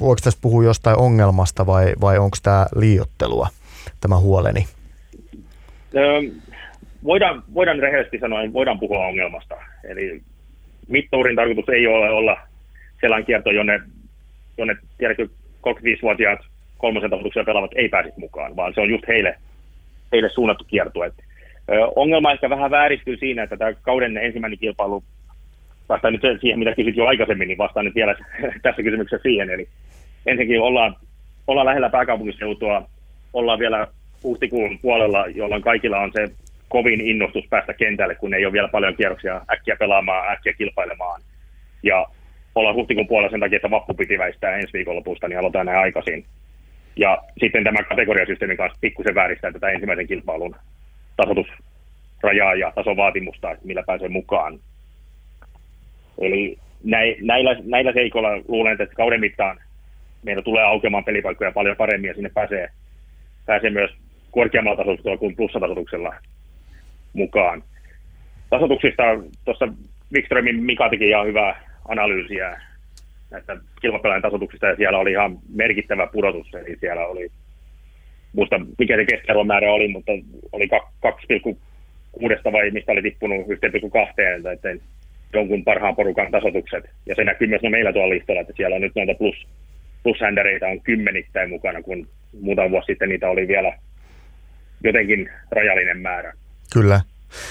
voiko tässä puhua jostain ongelmasta vai, vai onko tämä liioittelua, tämä huoleni? Öö, voidaan, voidaan rehellisesti sanoa, voidaan puhua ongelmasta. Eli Mid Tourin tarkoitus ei ole olla sellainen kierto, jonne, jonne tiedätkö, kolmekymmentäviisivuotiaat kolmosen tasoituksia pelaavat ei pääsit mukaan, vaan se on just heille, heille suunnattu kiertue. Öö, ongelma ehkä vähän vääristyy siinä, että tämä kauden ensimmäinen kilpailu, vastaan nyt siihen, mitä kysyt jo aikaisemmin, niin vastaan nyt vielä tässä kysymyksessä siihen. Eli ensinnäkin ollaan, ollaan lähellä pääkaupunkiseutua, ollaan vielä huhtikuun puolella, jolloin kaikilla on se kovin innostus päästä kentälle, kun ei ole vielä paljon kierroksia äkkiä pelaamaan, äkkiä kilpailemaan. Ja ollaan huhtikuun puolella sen takia, että vappu piti väistää ensi viikonlopusta, niin aloitetaan näin aikaisin. Ja sitten tämä kategoriasysteemin kanssa pikkusen vääristää tätä ensimmäisen kilpailun tasoitusrajaa ja tasovaatimusta, millä pääsee mukaan. Eli näillä, näillä seikoilla luulen, että kauden mittaan meillä tulee aukeamaan pelipaikkoja paljon paremmin ja sinne pääsee, pääsee myös korkeammalla tasoituksella kuin plussatasoituksella mukaan. Tasoituksista tuossa Wikströmin Mika teki ihan hyvää analyysiä näistä kilpapelaajien tasoituksista ja siellä oli ihan merkittävä pudotus. Eli siellä oli, muista mikä se keskiarvon määrä oli, mutta oli kaksi pilkku kuusi vai mistä oli tippunut yksi pilkku kaksi, että jonkun parhaan porukan tasoitukset. Ja se näkyy myös no meillä tuolla listalla, että siellä on nyt noita plus, plushändereitä on kymmenittäin mukana, kun muutama vuosi sitten niitä oli vielä jotenkin rajallinen määrä. Kyllä.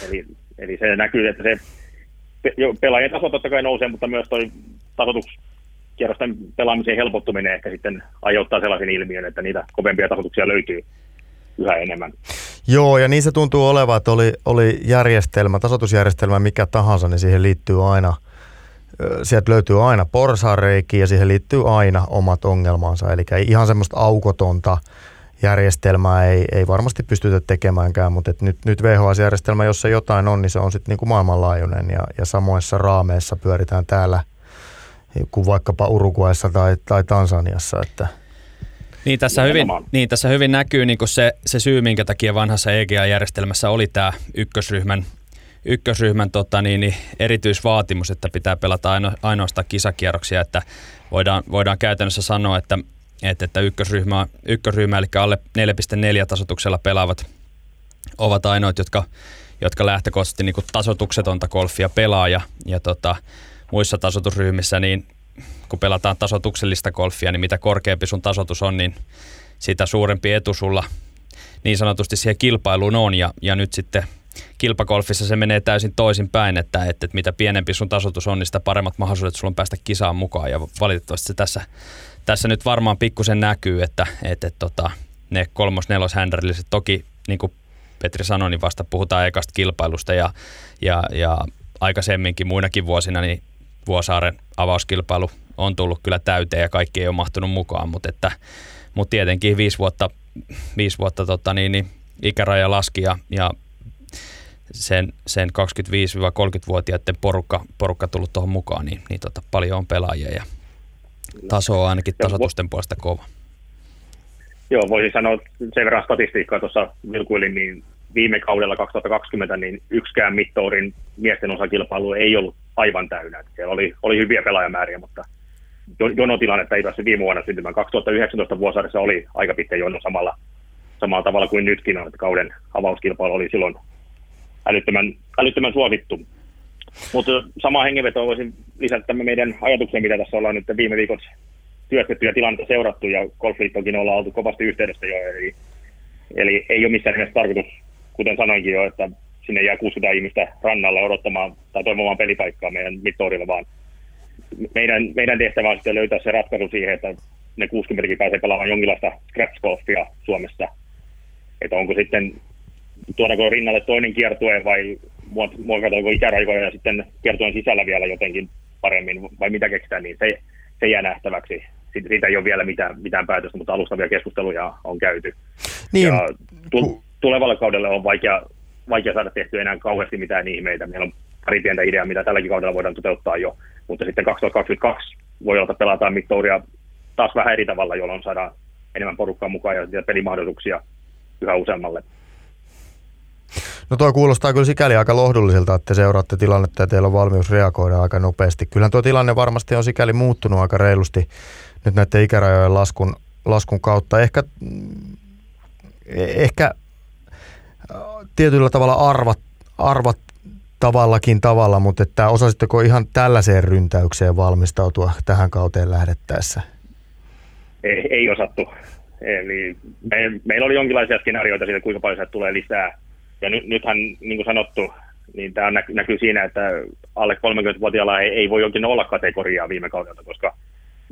Eli, eli se näkyy, että se pelaajien taso totta kai nousee, mutta myös toi tasoituskierrosten pelaamisen helpottuminen ehkä sitten aiheuttaa sellaisen ilmiön, että niitä kovempia tasoituksia löytyy yhä enemmän. Joo, ja niin se tuntuu olevan, että oli, oli järjestelmä, tasoitusjärjestelmä mikä tahansa, niin siihen liittyy aina, sieltä löytyy aina porsaanreikiä ja siihen liittyy aina omat ongelmansa. Eli ihan semmoista aukotonta järjestelmää ei, ei varmasti pystytä tekemäänkään, mutta et nyt, nyt W H S-järjestelmä, jossa jotain on, niin se on sitten niinku maailmanlaajuinen ja, ja samoissa raameissa pyöritään täällä kuin vaikkapa Uruguayssa tai, tai Tansaniassa, että... Niin tässä, hyvin, niin tässä hyvin näkyy niin se, se syy, minkä takia vanhassa E G A-järjestelmässä oli tämä ykkösryhmän, ykkösryhmän tota niin, niin erityisvaatimus, että pitää pelata aino, ainoastaan kisakierroksia, että voidaan, voidaan käytännössä sanoa, että, että, että ykkösryhmä, ykkösryhmä, eli alle neljä pilkku neljä tasoituksella pelaavat ovat ainoat, jotka, jotka lähtökohtaisesti niin tasoituksetonta golfia pelaa ja, ja tota, muissa tasoitusryhmissä niin kun pelataan tasoituksellista golfia, niin mitä korkeampi sun tasoitus on, niin sitä suurempi etu sulla niin sanotusti siihen kilpailuun on. Ja, ja nyt sitten kilpagolfissa se menee täysin toisinpäin, että, että mitä pienempi sun tasoitus on, niin sitä paremmat mahdollisuudet sulla on päästä kisaan mukaan. Ja valitettavasti se tässä, tässä nyt varmaan pikkusen näkyy, että, että, että tota, ne kolmos-nelos-händärilliset, toki niin kuin Petri sanoi, niin vasta puhutaan ekasta kilpailusta ja, ja, ja aikaisemminkin muinakin vuosina, niin Vuosaaren avauskilpailu on tullut kyllä täyteen ja kaikki ei ole mahtunut mukaan, mutta, että, mutta tietenkin viisi vuotta, viisi vuotta tota niin, niin ikäraja laski ja, ja sen, sen kaksikymmentäviisi-kolmekymmentävuotiaiden porukka, porukka tullut tuohon mukaan, niin, niin tota, paljon on pelaajia ja taso on ainakin tasoitusten puolesta kova. Joo, voisin sanoa sen verran statistiikkaa tuossa vilkuilin, niin viime kaudella kaksituhattakaksikymmentä niin yksikään Mid Tourin miesten osakilpailu ei ollut aivan täynnä. Siellä oli, oli hyviä pelaajamääriä, mutta jonotilannetta ei päässyt viime vuonna syntymään. kaksituhattayhdeksäntoista Vuosaaressa oli aika pitkä jono samalla, samalla tavalla kuin nytkin on, että kauden avauskilpailu oli silloin älyttömän, älyttömän suosittu. Mutta samaa hengenvetoa voisin lisätä meidän ajatukseen, mitä tässä ollaan nyt viime viikossa työstetty ja tilannetta seurattu, ja Golfliittoonkin ollaan oltu kovasti yhteydessä jo. Eli, eli ei ole missään nimessä tarkoitus, kuten sanoinkin jo, että sinne jää kuusisataa ihmistä rannalle odottamaan tai toivomaan pelipaikkaa meidän Mid Tourilla, vaan meidän, meidän tehtävä on sitten löytää se ratkaisu siihen, että ne kuusikymmentäkin pääsee pelaamaan jonkinlaista scratch-golfia Suomessa. Että onko sitten, tuodaanko rinnalle toinen kiertue vai muokataanko ikärajoja ja sitten kiertueen sisällä vielä jotenkin paremmin vai mitä keksitään, niin se, se jää nähtäväksi. Siitä ei ole vielä mitään, mitään päätöstä, mutta alustavia keskusteluja on käyty. Niin. Ja tulevalle kaudelle on vaikea, vaikea saada tehtyä enää kauheasti mitään ihmeitä. Meillä on pari pientä ideaa, mitä tälläkin kaudella voidaan toteuttaa jo, mutta sitten kaksituhattakaksikymmentäkaksi voi olla, että pelataan Mid Touria taas vähän eri tavalla, jolloin saadaan enemmän porukkaa mukaan ja pelimahdollisuuksia yhä useammalle. No tuo kuulostaa kyllä sikäli aika lohdulliselta, että te seuraatte tilannetta ja teillä on valmius reagoida aika nopeasti. Kyllähän tuo tilanne varmasti on sikäli muuttunut aika reilusti nyt näiden ikärajojen laskun, laskun kautta. Ehkä, ehkä tietyllä tavalla arvat, arvat tavallakin tavalla, mutta että osasitteko ihan tällaiseen ryntäykseen valmistautua tähän kauteen lähdettäessä? Ei, ei osattu. Eli me, meillä oli jonkinlaisia skenaarioita siitä, kuinka paljon sieltä tulee lisää. Ja nyt, nythän, niin kuin sanottu, niin tämä näkyy siinä, että alle kolmekymmentävuotiailla ei, ei voi oikein olla kategoriaa viime kaudelta, koska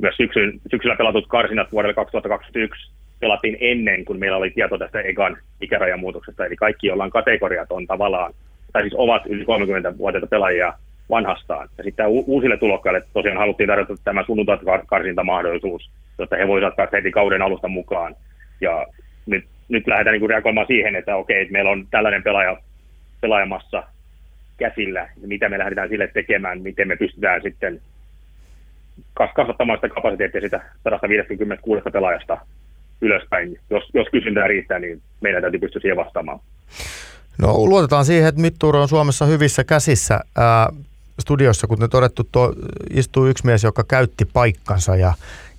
myös syksyn, syksyllä pelatut karsinat vuodelle kaksituhattakaksikymmentäyksi pelattiin ennen, kun meillä oli tieto tästä ekan ikärajamuutoksesta. Eli kaikki, joilla on kategoriat, on tavallaan, tai siis ovat yli kolmekymmentävuotiaita pelaajia vanhastaan. Ja sitten uusille tulokkaille tosiaan haluttiin tarjota tämä sunnuntaikarsintamahdollisuus, jotta he voisivat päästä heti kauden alusta mukaan. Ja nyt, nyt lähdetään niin kuin reagoimaan siihen, että okei, että meillä on tällainen pelaaja, pelaajamassa käsillä, mitä me lähdetään sille tekemään, miten me pystytään sitten kasvattamaan sitä kapasiteettia sitä sata viisikymmentäkuusi pelaajasta ylöspäin. Jos, jos kysyntää riittää, niin meidän täytyy pystyä siihen vastaamaan. No luotetaan siihen, että Mid Tour on Suomessa hyvissä käsissä. Ää, studiossa, kuten todettu, tuo, istuu yksi mies, joka käytti paikkansa ja,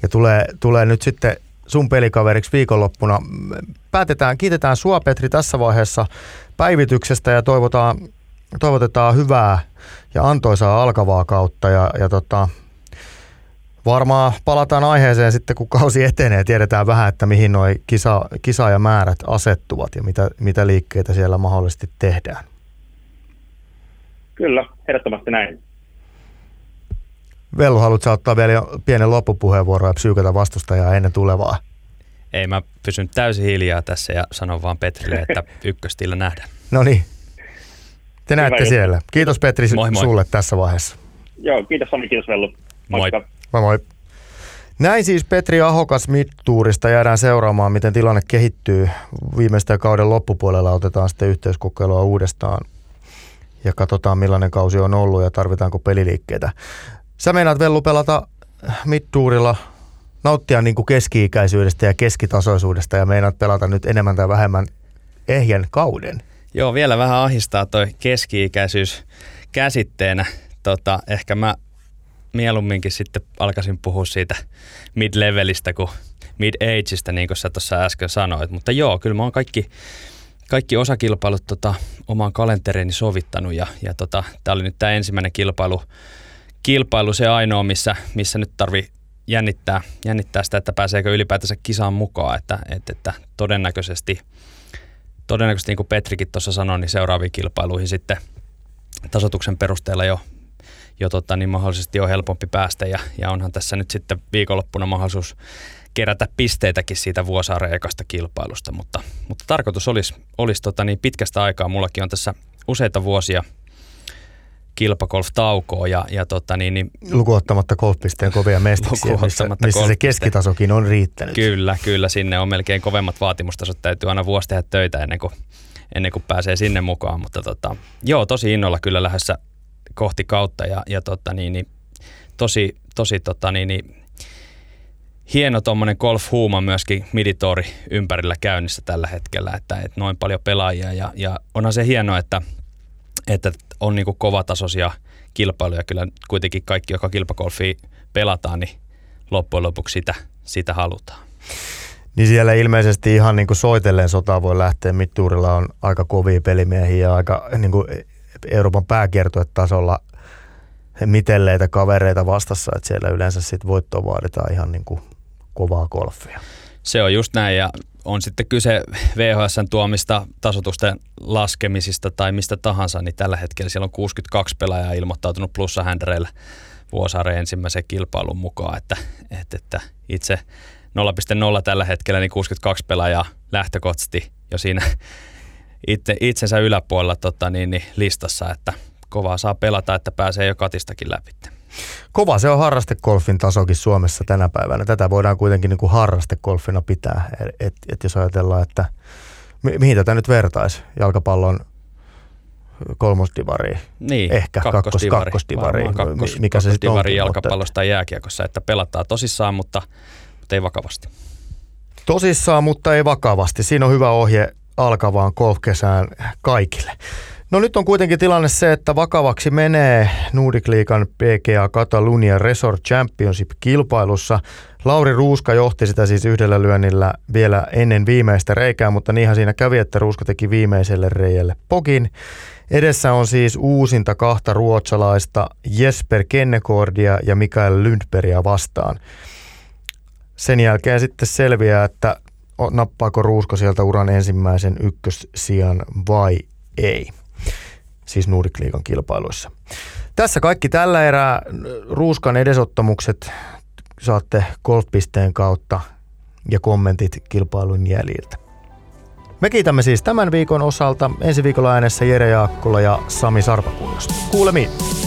ja tulee, tulee nyt sitten sun pelikaveriksi viikonloppuna. Päätetään, kiitetään sua, Petri, tässä vaiheessa päivityksestä ja toivotaan, toivotetaan hyvää ja antoisaa alkavaa kautta. Ja, ja tota, varmaan palataan aiheeseen sitten, kun kausi etenee. Tiedetään vähän, että mihin nuo kisa, kisa ja määrät asettuvat ja mitä, mitä liikkeitä siellä mahdollisesti tehdään. Kyllä, ehdottomasti näin. Vellu, haluatko ottaa vielä pienen loppupuheenvuoron ja psyykata vastustajaa ennen tulevaa? Ei, mä pysyn täysin hiljaa tässä ja sanon vaan Petrille, että ykköstillä nähdään. No niin, te hyvä näette juttu siellä. Kiitos Petri moi, moi. Sulle tässä vaiheessa. Joo, kiitos Sami, kiitos Vellu. Moikka. Moi. Moi, moi. Näin siis Petri Ahokas Mid Tourista. Jäädään seuraamaan, miten tilanne kehittyy. Viimeistään kauden loppupuolella otetaan sitten yhteiskokeilua uudestaan ja katsotaan, millainen kausi on ollut ja tarvitaanko peliliikkeitä. Sä meinaat, Vellu, pelata Mid Tourilla, nauttia niin kuin keski-ikäisyydestä ja keskitasoisuudesta ja meinaat pelata nyt enemmän tai vähemmän ehjän kauden. Joo, vielä vähän ahistaa toi keski-ikäisyys käsitteenä. Tota, ehkä mä mieluumminkin sitten alkaisin puhua siitä mid-levelistä kuin mid-ageista, niin kuin sä tuossa äsken sanoit. Mutta joo, kyllä mä oon kaikki... Kaikki osakilpailut tota, omaan kalentereeni sovittanut ja, ja tota, tämä oli nyt tämä ensimmäinen kilpailu, kilpailu se ainoa, missä, missä nyt tarvii jännittää, jännittää sitä, että pääseekö ylipäätänsä kisaan mukaan. Että, että, että todennäköisesti, todennäköisesti, niin kuin Petrikin tuossa sanoi, niin seuraaviin kilpailuihin sitten tasoituksen perusteella jo, jo tota, niin mahdollisesti on helpompi päästä ja, ja onhan tässä nyt sitten viikonloppuna mahdollisuus kerätä pisteitäkin siitä Vuosaaren ekasta kilpailusta, mutta, mutta tarkoitus olisi, olisi tota niin pitkästä aikaa. Mullakin on tässä useita vuosia kilpakolf-taukoa. Ja, ja tota niin, niin, lukuottamatta golfpisteen kovia mestiksiä, missä, missä se keskitasokin on riittänyt. Kyllä, kyllä. Sinne on melkein kovemmat vaatimustasot. Täytyy aina vuosi tehdä töitä ennen kuin, ennen kuin pääsee sinne mukaan. Mutta tota, joo, tosi innolla kyllä lähdössä kohti kautta ja, ja tota niin, niin, tosi... tosi tota niin, niin, hieno tuommoinen golf-huuma myöskin Mid Tourin ympärillä käynnissä tällä hetkellä, että, että noin paljon pelaajia ja, ja onhan se hienoa, että, että on niin kuin kovatasoisia kilpailuja. Kyllä kuitenkin kaikki, joka kilpagolfia pelataan, niin loppujen lopuksi sitä, sitä halutaan. Niin siellä ilmeisesti ihan niin kuin soitelleen sotaan voi lähteä. Mid Tourilla on aika kovia pelimiehiä ja aika niin kuin Euroopan pääkiertuetasolla mitelleitä kavereita vastassa, että siellä yleensä sit voittoa vaaditaan ihan niin kuin kovaa golfia. Se on just näin, ja on sitten kyse W H S:n tuomista tasoitusten laskemisista tai mistä tahansa, niin tällä hetkellä siellä on kuusikymmentäkaksi pelaajaa ilmoittautunut plussahäntäreillä Vuosaaren ensimmäisen kilpailun mukaan, että, että, että itse nolla pilkku nolla tällä hetkellä niin kuusikymmentäkaksi pelaajaa lähtökohtaisesti jo siinä itse, itsensä yläpuolella tota, niin, niin listassa, että kovaa saa pelata, että pääsee jo katistakin läpi. Kova se on harrastegolfin tasokin Suomessa tänä päivänä. Tätä voidaan kuitenkin niin kuin harrastegolfina pitää. Et, et jos ajatellaan, että mi- mihin tätä nyt vertaisi? Jalkapallon kolmosdivariin, niin, ehkä kakkosdivari, kakkosdivariin. Kakkos, mikä se sitten onkin, jalkapallossa tai jääkiekossa, että pelataan tosissaan, mutta, mutta ei vakavasti. Tosissaan, mutta ei vakavasti. Siinä on hyvä ohje alkavaan golfkesään kaikille. No nyt on kuitenkin tilanne se, että vakavaksi menee Nordic Leaguean P G A Catalunya Resort Championship-kilpailussa. Lauri Ruuska johti sitä siis yhdellä lyönnillä vielä ennen viimeistä reikää, mutta niinhän siinä kävi, että Ruuska teki viimeiselle reijälle pokin. Edessä on siis uusinta kahta ruotsalaista Jesper Kennekordia ja Mikael Lundbergia vastaan. Sen jälkeen sitten selviää, että nappaako Ruuska sieltä uran ensimmäisen ykkössijan vai ei. Siis Nordic Leaguean kilpailuissa. Tässä kaikki tällä erää. Ruuskan edesottamukset saatte golfpisteen kautta ja kommentit kilpailun jäljiltä. Me kiitämme siis tämän viikon osalta. Ensi viikolla äänessä Jere Jaakkola ja Sami Sarpakunnas. Kuulemiin!